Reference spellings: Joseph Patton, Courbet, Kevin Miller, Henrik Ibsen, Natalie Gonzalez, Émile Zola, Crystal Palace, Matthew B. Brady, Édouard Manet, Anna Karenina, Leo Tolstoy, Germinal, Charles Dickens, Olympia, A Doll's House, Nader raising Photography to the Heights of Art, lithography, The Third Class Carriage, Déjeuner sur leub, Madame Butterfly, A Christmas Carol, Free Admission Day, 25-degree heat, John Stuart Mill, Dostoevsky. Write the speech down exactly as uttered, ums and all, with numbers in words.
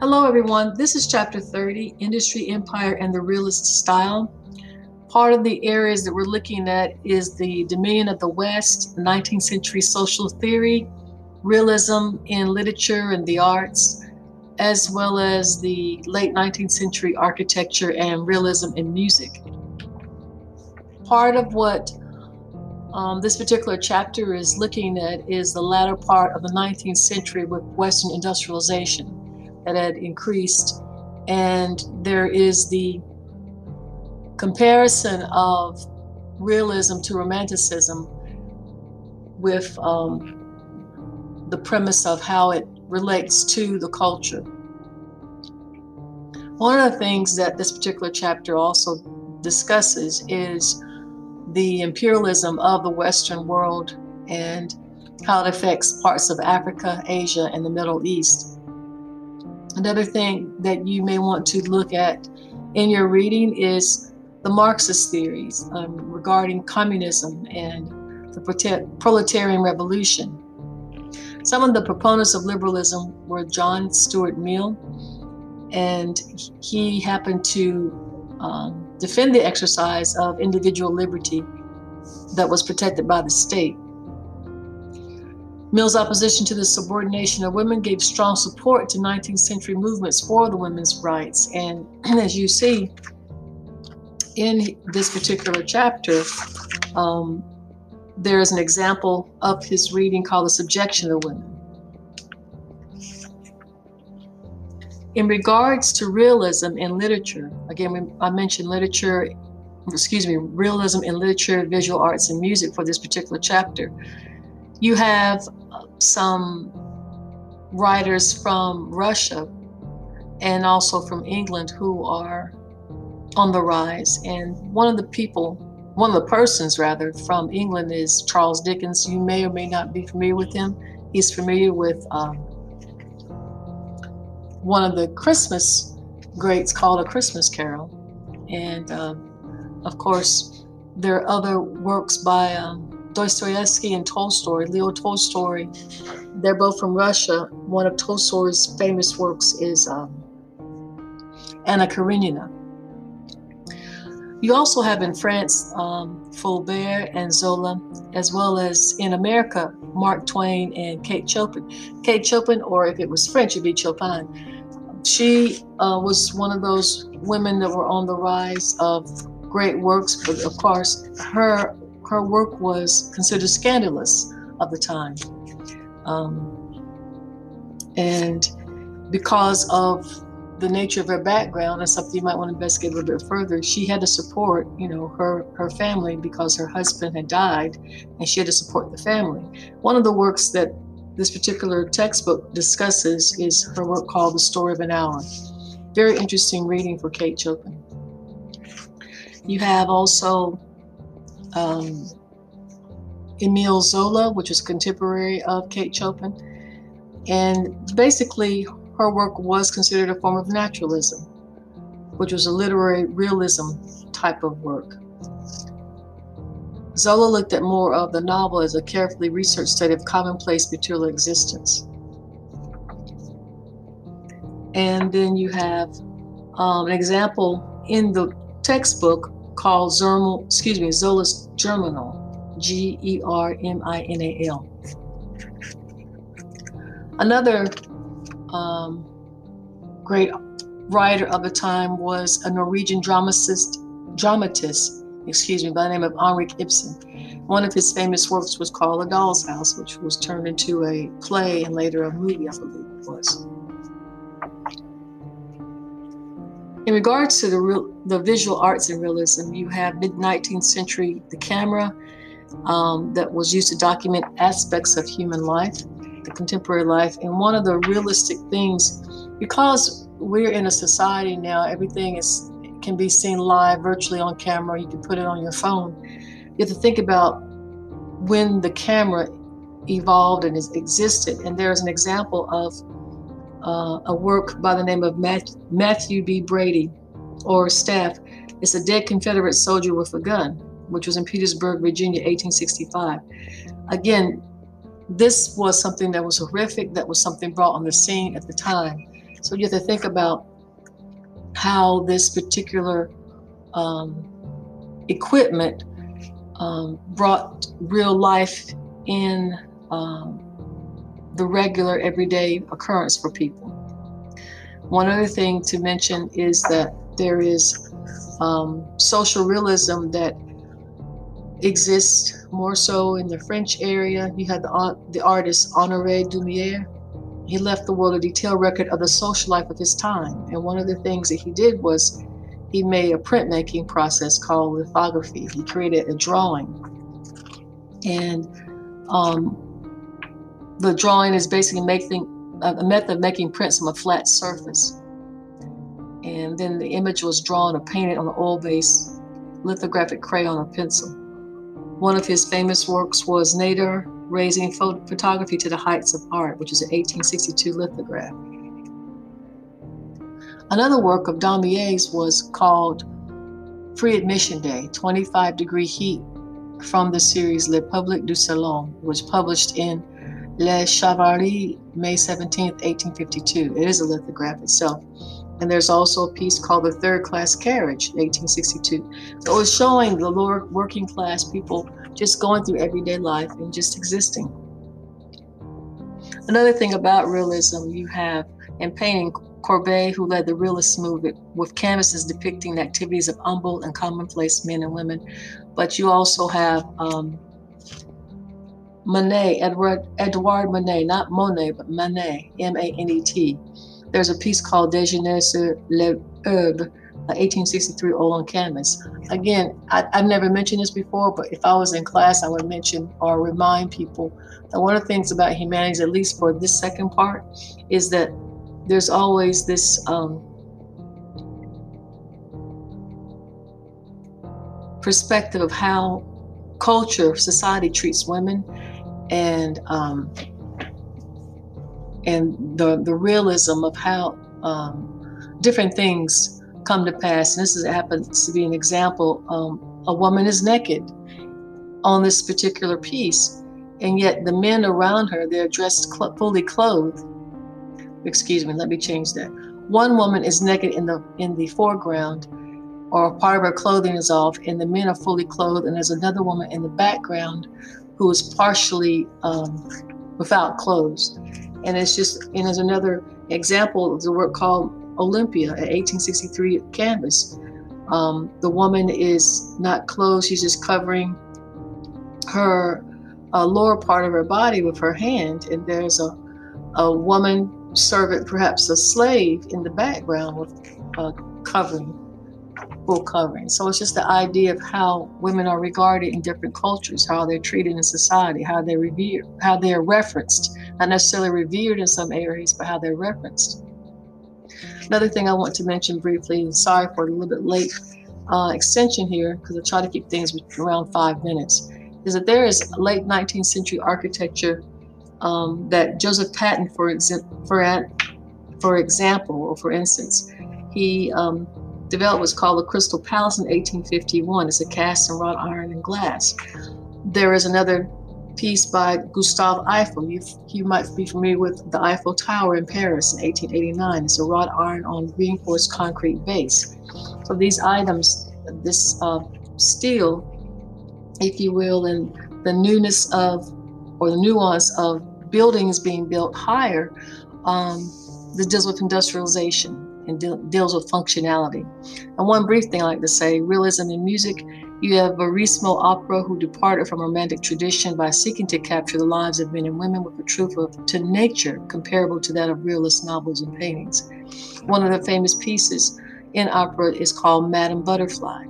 Hello everyone, this is chapter thirty, Industry, Empire, and the Realist Style. Part of the areas that we're looking at is the Dominion of the West, nineteenth century social theory, realism in literature and the arts, as well as the late nineteenth century architecture and realism in music. Part of what um, this particular chapter is looking at is the latter part of the nineteenth century with Western industrialization that had increased, and there is the comparison of realism to romanticism with um, the premise of how it relates to the culture. One of the things that this particular chapter also discusses is the imperialism of the Western world and how it affects parts of Africa, Asia, and the Middle East. Another thing that you may want to look at in your reading is the Marxist theories um, regarding communism and the proletarian revolution. Some of the proponents of liberalism were John Stuart Mill, and he happened to um, defend the exercise of individual liberty that was protected by the state. Mill's opposition to the subordination of women gave strong support to nineteenth century movements for the women's rights. And as you see in this particular chapter, um, there is an example of his reading called The Subjection of Women. In regards to realism in literature, again, I mentioned literature, excuse me, realism in literature, visual arts, and music for this particular chapter. You have some writers from Russia and also from England who are on the rise. And one of the people, one of the persons rather, from England is Charles Dickens. You may or may not be familiar with him. He's familiar with um, one of the Christmas greats called A Christmas Carol. And um, of course, there are other works by um, Dostoevsky and Tolstoy, Leo Tolstoy. They're both from Russia. One of Tolstoy's famous works is um, Anna Karenina. You also have in France um, Flaubert and Zola, as well as in America, Mark Twain and Kate Chopin. Kate Chopin, or if it was French, it'd be Chopin. She uh, was one of those women that were on the rise of great works, but of course, her Her work was considered scandalous of the time. Um, and because of the nature of her background, and something you might want to investigate a little bit further, she had to support, you know, her, her family because her husband had died and she had to support the family. One of the works that this particular textbook discusses is her work called The Story of an Hour. Very interesting reading for Kate Chopin. You have also Um, Émile Zola, which is contemporary of Kate Chopin, and basically her work was considered a form of naturalism, which was a literary realism type of work. Zola looked at more of the novel as a carefully researched study of commonplace material existence. And then you have um, an example in the textbook called Zermal, excuse me, Zola's Germinal, G E R M I N A L. Another um, great writer of the time was a Norwegian dramatist, dramatist, excuse me, by the name of Henrik Ibsen. One of his famous works was called A Doll's House, which was turned into a play and later a movie, I believe it was. In regards to the, real, the visual arts and realism, you have mid-nineteenth century, the camera um, that was used to document aspects of human life, the contemporary life. And one of the realistic things, because we're in a society now, everything is can be seen live, virtually on camera, you can put it on your phone. You have to think about when the camera evolved and existed. And there's an example of Uh, a work by the name of Matthew B. Brady, or Staff. It's a dead Confederate soldier with a gun, which was in Petersburg, Virginia, eighteen sixty-five. Again, this was something that was horrific, that was something brought on the scene at the time. So you have to think about how this particular um, equipment um, brought real life in um, the regular everyday occurrence for people. One other thing to mention is that there is um, social realism that exists more so in the French area. You had the, uh, the artist Honoré Daumier. He left the world a detailed record of the social life of his time. And one of the things that he did was he made a printmaking process called lithography. He created a drawing. And um, the drawing is basically making a method of making prints on a flat surface. And then the image was drawn or painted on an oil-based lithographic crayon or pencil. One of his famous works was Nader Raising Photography to the Heights of Art, which is an eighteen sixty-two lithograph. Another work of Daumier's was called Free Admission Day, twenty-five degree heat, from the series Le Public du Salon, which was published in Le Chavarri, May seventeenth, eighteen fifty-two. It is a lithograph itself. And there's also a piece called The Third Class Carriage, eighteen sixty-two. So it was showing the lower working class people just going through everyday life and just existing. Another thing about realism, you have in painting Courbet, who led the realist movement with canvases depicting the activities of humble and commonplace men and women. But you also have um, Manet, Edward, Édouard Manet, not Monet, but Manet, M A N E T. There's a piece called Déjeuner sur leub, eighteen sixty-three, oil on canvas. Again, I, I've never mentioned this before, but if I was in class, I would mention or remind people that one of the things about humanities, at least for this second part, is that there's always this um, perspective of how culture, society treats women, and um, and the, the realism of how um, different things come to pass. And this is, happens to be an example. Um, a woman is naked on this particular piece, and yet the men around her, they're dressed cl- fully clothed. Excuse me, let me change that. One woman is naked in the in the foreground, or part of her clothing is off, and the men are fully clothed, and there's another woman in the background who is partially um, without clothes. And it's just, and there's another example of the work called Olympia, an eighteen sixty-three canvas. Um, the woman is not clothed, she's just covering her uh, lower part of her body with her hand, and there's a, a woman servant, perhaps a slave, in the background with uh, covering, full covering. So it's just the idea of how women are regarded in different cultures, how they're treated in society, how they're revered, how they're referenced. Not necessarily revered in some areas, but how they're referenced. Another thing I want to mention briefly, and sorry for a little bit late uh, extension here, because I try to keep things around five minutes, is that there is late nineteenth century architecture um, that Joseph Patton, for, exi- for, for example, or for instance, he um, developed what's called the Crystal Palace in eighteen fifty-one. It's a cast in wrought iron and glass. There is another piece by Gustave Eiffel. You, you might be familiar with the Eiffel Tower in Paris in eighteen eighty-nine. It's a wrought iron on reinforced concrete base. So these items, this uh, steel, if you will, and the newness of, or the nuance of buildings being built higher, um, this deals with industrialization and de- deals with functionality. And one brief thing I like to say, realism in music, you have Verismo opera, who departed from romantic tradition by seeking to capture the lives of men and women with a truth of, to nature comparable to that of realist novels and paintings. One of the famous pieces in opera is called Madame Butterfly.